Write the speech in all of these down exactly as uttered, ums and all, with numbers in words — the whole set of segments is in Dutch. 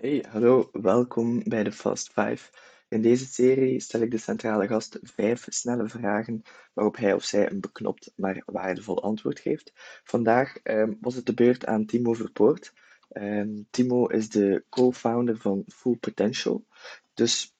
Hey, hallo, welkom bij de Fast Five. In deze serie stel ik de centrale gast vijf snelle vragen waarop hij of zij een beknopt maar waardevol antwoord geeft. Vandaag ehm, was het de beurt aan Timo Verpoort. Ehm, Timo is de co-founder van Full Potential. Dus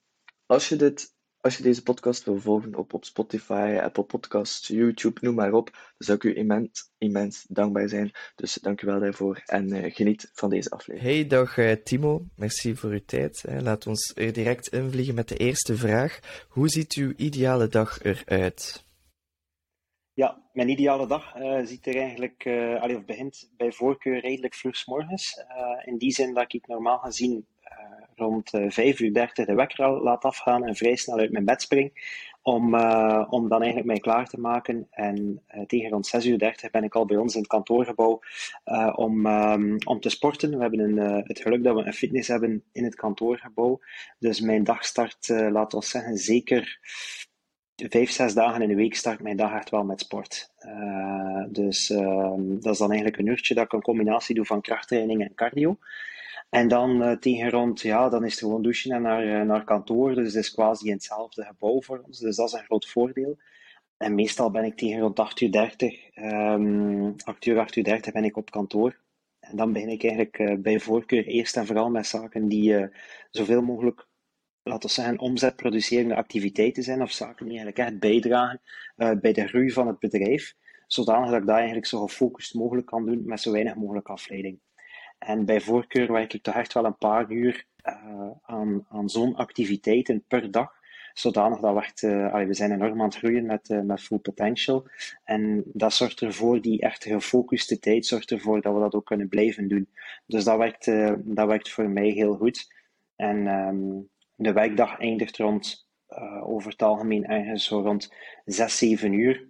als je dit, als je deze podcast wil volgen op, op Spotify, Apple Podcasts, YouTube, noem maar op, dan zou ik u immens, immens dankbaar zijn. Dus dank u wel daarvoor en eh, geniet van deze aflevering. Hey, dag eh, Timo. Merci voor uw tijd. Hè. Laat ons er direct invliegen met de eerste vraag. Hoe ziet uw ideale dag eruit? Ja, mijn ideale dag eh, ziet er eigenlijk, eh, allee, of begint bij voorkeur redelijk vroeg 's morgens. Eh, in die zin dat ik normaal gezien eh, rond eh, vijf uur dertig de wekker al laat afgaan en vrij snel uit mijn bed spring. Om, eh, om dan eigenlijk mij klaar te maken. En eh, tegen rond zes uur dertig ben ik al bij ons in het kantoorgebouw eh, om, ehm, om te sporten. We hebben een, eh, het geluk dat we een fitness hebben in het kantoorgebouw. Dus mijn dag start, eh, laten we zeggen, zeker vijf, zes dagen in de week start mijn dag echt wel met sport. Eh, dus eh, dat is dan eigenlijk een uurtje dat ik een combinatie doe van krachttraining en cardio. En dan eh, tegen rond, ja, dan is het gewoon douchen en naar, eh, naar kantoor. Dus het is quasi in hetzelfde gebouw voor ons. Dus dat is een groot voordeel. En meestal ben ik tegen rond acht uur dertig, ehm, acht uur, acht uur dertig ben ik op kantoor. En dan begin ik eigenlijk eh, bij voorkeur eerst en vooral met zaken die eh, zoveel mogelijk, laten we zeggen, omzetproducerende activiteiten zijn of zaken die eigenlijk echt bijdragen eh, bij de groei van het bedrijf, zodanig dat ik dat eigenlijk zo gefocust mogelijk kan doen met zo weinig mogelijk afleiding. En bij voorkeur werk ik toch echt wel een paar uur eh, aan, aan zo'n activiteiten per dag, zodanig dat we echt, eh, allee, we zijn enorm aan het groeien met, eh, met Full Potential. En dat zorgt ervoor, die echt gefocuste tijd zorgt ervoor dat we dat ook kunnen blijven doen. Dus dat werkt, eh, dat werkt voor mij heel goed. En ehm, de werkdag eindigt rond, eh, over het algemeen ergens zo rond zes, zeven uur.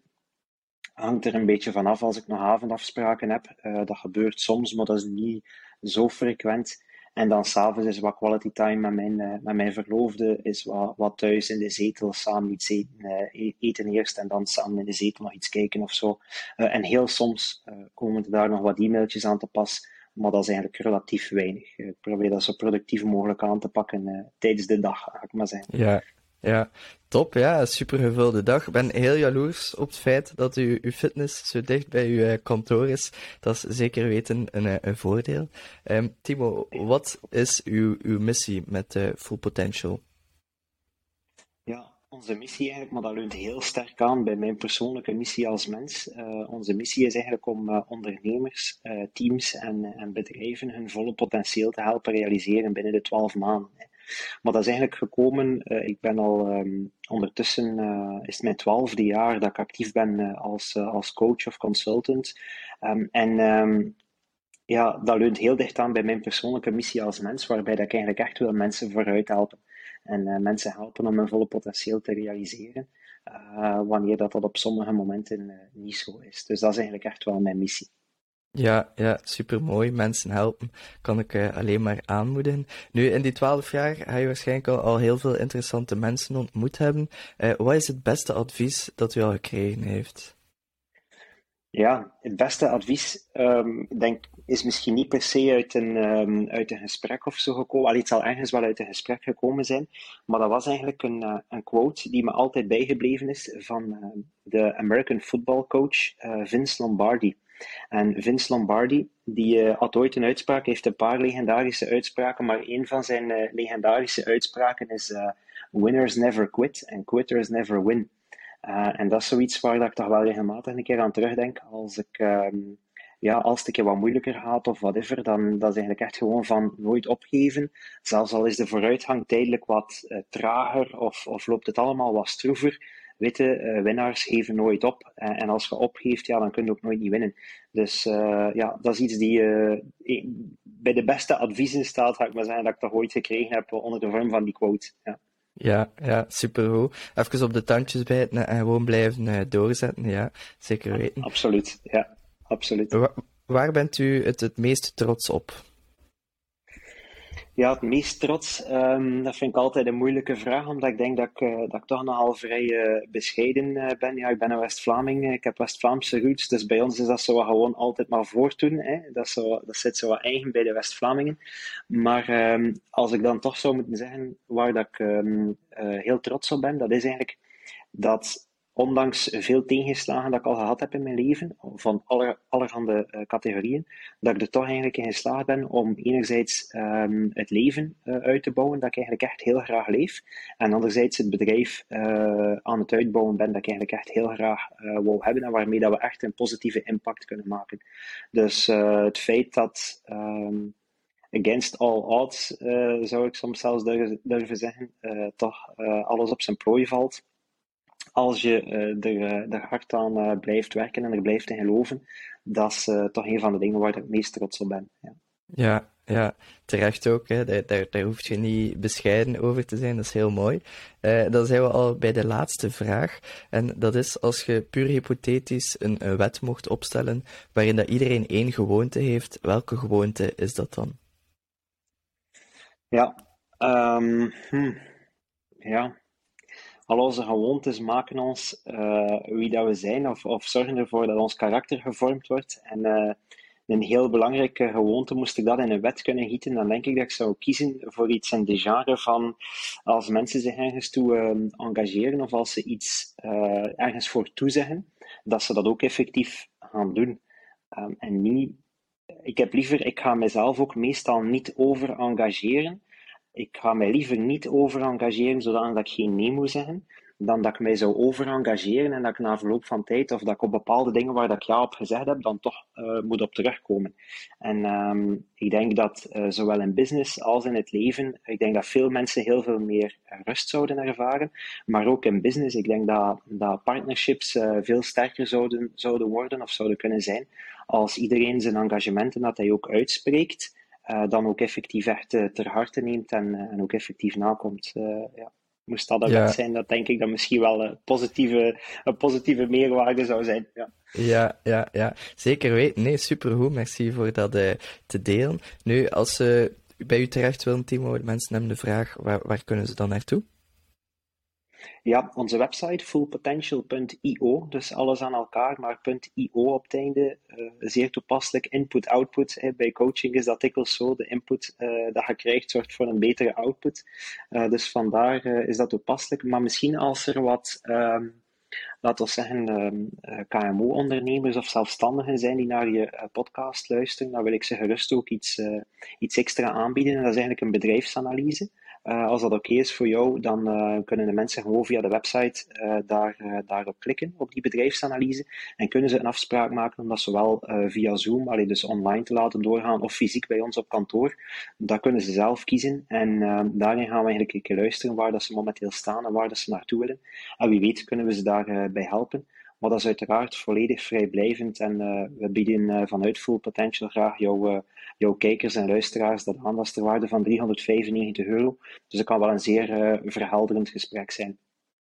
Hangt er een beetje vanaf als ik nog avondafspraken heb. Eh, dat gebeurt soms, maar dat is niet zo frequent. En dan s'avonds is wat quality time met mijn, eh, met mijn verloofde, is wat, wat thuis in de zetel, samen iets eten, eh, e- eten eerst en dan samen in de zetel nog iets kijken of zo. Eh, en heel soms eh, komen er daar nog wat e-mailtjes aan te pas, maar dat is eigenlijk relatief weinig. Eh, Ik probeer dat zo productief mogelijk aan te pakken eh, tijdens de dag, laat ik maar zijn. Ja, ja. Top, ja, super gevulde dag. Ik ben heel jaloers op het feit dat u, uw fitness zo dicht bij uw eh, kantoor is. Dat is zeker weten een, eh, een voordeel. Ehm, Timo, wat is uw, uw missie met eh, Full Potential? Ja, onze missie eigenlijk, maar dat leunt heel sterk aan bij mijn persoonlijke missie als mens. Eh, onze missie is eigenlijk om eh, ondernemers, eh, teams en, en bedrijven hun volle potentieel te helpen realiseren binnen de twaalf maanden. Hè. Maar dat is eigenlijk gekomen, eh, ik ben al ehm, ondertussen, eh, is het mijn twaalfde jaar dat ik actief ben eh, als, eh, als coach of consultant. Ehm, en ehm, ja, dat leunt heel dicht aan bij mijn persoonlijke missie als mens, waarbij dat ik eigenlijk echt wil mensen vooruit helpen. En eh, mensen helpen om hun volle potentieel te realiseren, eh, wanneer dat, dat op sommige momenten eh, niet zo is. Dus dat is eigenlijk echt wel mijn missie. Ja, ja, supermooi. Mensen helpen kan ik eh, alleen maar aanmoedigen. Nu, in die twaalf jaar ga je waarschijnlijk al, al heel veel interessante mensen ontmoet hebben. Eh, wat is het beste advies dat u al gekregen heeft? Ja, het beste advies, ehm, ik denk, is misschien niet per se uit een, ehm, uit een gesprek of zo gekomen. Allee, het zal ergens wel uit een gesprek gekomen zijn. Maar dat was eigenlijk een, eh, een quote die me altijd bijgebleven is van eh, de American football coach eh, Vince Lombardi. En Vince Lombardi, die eh, had ooit een uitspraak, heeft een paar legendarische uitspraken, maar een van zijn eh, legendarische uitspraken is eh, winners never quit en quitters never win. Eh, en dat is zoiets waar dat ik toch wel regelmatig een keer aan terugdenk als ik, ehm, ja, als het een keer wat moeilijker gaat of whatever, dan dat is eigenlijk echt gewoon van nooit opgeven. Zelfs al is de vooruitgang tijdelijk wat eh, trager of, of loopt het allemaal wat stroever. Weet je, eh, winnaars geven nooit op. En, en als je opgeeft, ja, dan kun je ook nooit niet winnen. Dus eh, ja, dat is iets die eh, eh, bij de beste adviezen staat, ga ik maar zeggen, dat ik toch ooit gekregen heb eh, onder de vorm van die quote. Ja. Ja, ja, supergoed. Even op de tandjes bijten en gewoon blijven eh, doorzetten. Ja, zeker weten. Absoluut, ja, absoluut. Wa- waar bent u het, het meest trots op? Ja, het meest trots, um, dat vind ik altijd een moeilijke vraag, omdat ik denk dat ik, uh, dat ik toch nogal vrij uh, bescheiden uh, ben. Ja, ik ben een West-Vlaming, ik heb West-Vlaamse roots, dus bij ons is dat zo gewoon altijd maar voortdoen. Hè. Dat, zo, dat zit zo wat eigen bij de West-Vlamingen. Maar um, als ik dan toch zou moeten zeggen waar dat ik um, uh, heel trots op ben, dat is eigenlijk dat... Ondanks veel tegenslagen dat ik al gehad heb in mijn leven, van aller, allerhande uh, categorieën, dat ik er toch eigenlijk in geslaagd ben om enerzijds um, het leven uh, uit te bouwen, dat ik eigenlijk echt heel graag leef, en anderzijds het bedrijf uh, aan het uitbouwen ben, dat ik eigenlijk echt heel graag uh, wou hebben, en waarmee dat we echt een positieve impact kunnen maken. Dus uh, het feit dat... Um, Against all odds, uh, zou ik soms zelfs durven, durven zeggen, uh, toch uh, alles op zijn plooi valt. Als je uh, er, er hard aan uh, blijft werken en er blijft in geloven, dat is uh, toch een van de dingen waar ik het meest trots op ben. Ja, ja, ja terecht ook. Hè. Daar, daar, daar hoef je niet bescheiden over te zijn, dat is heel mooi. Uh, dan zijn we al bij de laatste vraag. En dat is, als je puur hypothetisch een, een wet mocht opstellen waarin dat iedereen één gewoonte heeft, welke gewoonte is dat dan? Ja, um, hm, ja. Al onze gewoontes maken ons uh, wie dat we zijn of, of zorgen ervoor dat ons karakter gevormd wordt. En uh, een heel belangrijke gewoonte, moest ik dat in een wet kunnen gieten, dan denk ik dat ik zou kiezen voor iets in de genre van als mensen zich ergens toe uh, engageren of als ze iets uh, ergens voor toezeggen, dat ze dat ook effectief gaan doen. Um, en niet, ik heb liever, ik ga mezelf ook meestal niet over engageren. Ik ga mij liever niet over engageren, zodat ik geen nee moet zeggen, dan dat ik mij zou over engageren en dat ik na verloop van tijd, of dat ik op bepaalde dingen waar dat ik ja op gezegd heb, dan toch uh, moet op terugkomen. En um, ik denk dat uh, zowel in business als in het leven, ik denk dat veel mensen heel veel meer rust zouden ervaren, maar ook in business, ik denk dat, dat partnerships uh, veel sterker zouden, zouden worden of zouden kunnen zijn, als iedereen zijn engagementen dat hij ook uitspreekt, Uh, dan ook effectief echt uh, ter harte neemt en, uh, en ook effectief nakomt. Uh, ja. Moest dat er ja. zijn, dat denk ik dat misschien wel een positieve, een positieve meerwaarde zou zijn. Ja. Ja, ja, ja, zeker weten. Nee, supergoed. Merci voor dat uh, te delen. Nu, als ze uh, bij u terecht willen, Timo, mensen hebben de vraag, waar, waar kunnen ze dan naartoe? Ja, onze website full potential punt i o, dus alles aan elkaar, maar .io op het einde, uh, zeer toepasselijk, input-output. Hey, bij coaching is dat dikwijls zo, de input uh, dat je krijgt zorgt voor een betere output. Uh, dus vandaar uh, is dat toepasselijk, maar misschien als er wat... Um laten we zeggen, K M O-ondernemers of zelfstandigen zijn die naar je podcast luisteren, dan wil ik ze gerust ook iets, uh, iets extra aanbieden. En dat is eigenlijk een bedrijfsanalyse. Uh, als dat oké is voor jou, dan uh, kunnen de mensen gewoon via de website uh, daar, uh, daarop klikken, op die bedrijfsanalyse. En kunnen ze een afspraak maken om dat zowel uh, via Zoom, allee, dus online te laten doorgaan, of fysiek bij ons op kantoor. Dat kunnen ze zelf kiezen. En uh, daarin gaan we eigenlijk een keer luisteren waar dat ze momenteel staan en waar dat ze naartoe willen. En wie weet kunnen we ze daar bij helpen, maar dat is uiteraard volledig vrijblijvend en uh, we bieden uh, vanuit Full Potential graag jou, uh, jouw kijkers en luisteraars dat aan, dat is de waarde van driehonderdvijfennegentig euro, dus dat kan wel een zeer uh, verhelderend gesprek zijn.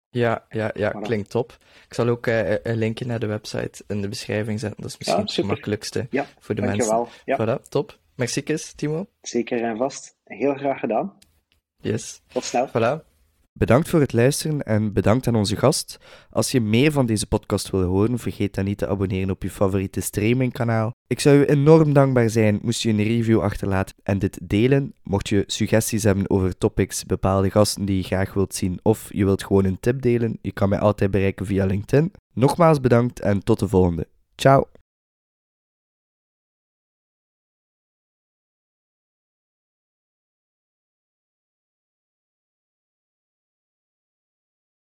Ja, ja, ja, voilà. Klinkt top. Ik zal ook uh, een linkje naar de website in de beschrijving zetten, dat is misschien ja, het gemakkelijkste ja, voor de dankjewel. Mensen. Ja. Voilà, top. Merci, Timo. Zeker en vast. Heel graag gedaan. Yes. Tot snel. Voilà. Bedankt voor het luisteren en bedankt aan onze gast. Als je meer van deze podcast wil horen, vergeet dan niet te abonneren op je favoriete streamingkanaal. Ik zou u enorm dankbaar zijn moest je een review achterlaten en dit delen. Mocht je suggesties hebben over topics, bepaalde gasten die je graag wilt zien of je wilt gewoon een tip delen, je kan mij altijd bereiken via LinkedIn. Nogmaals bedankt en tot de volgende. Ciao!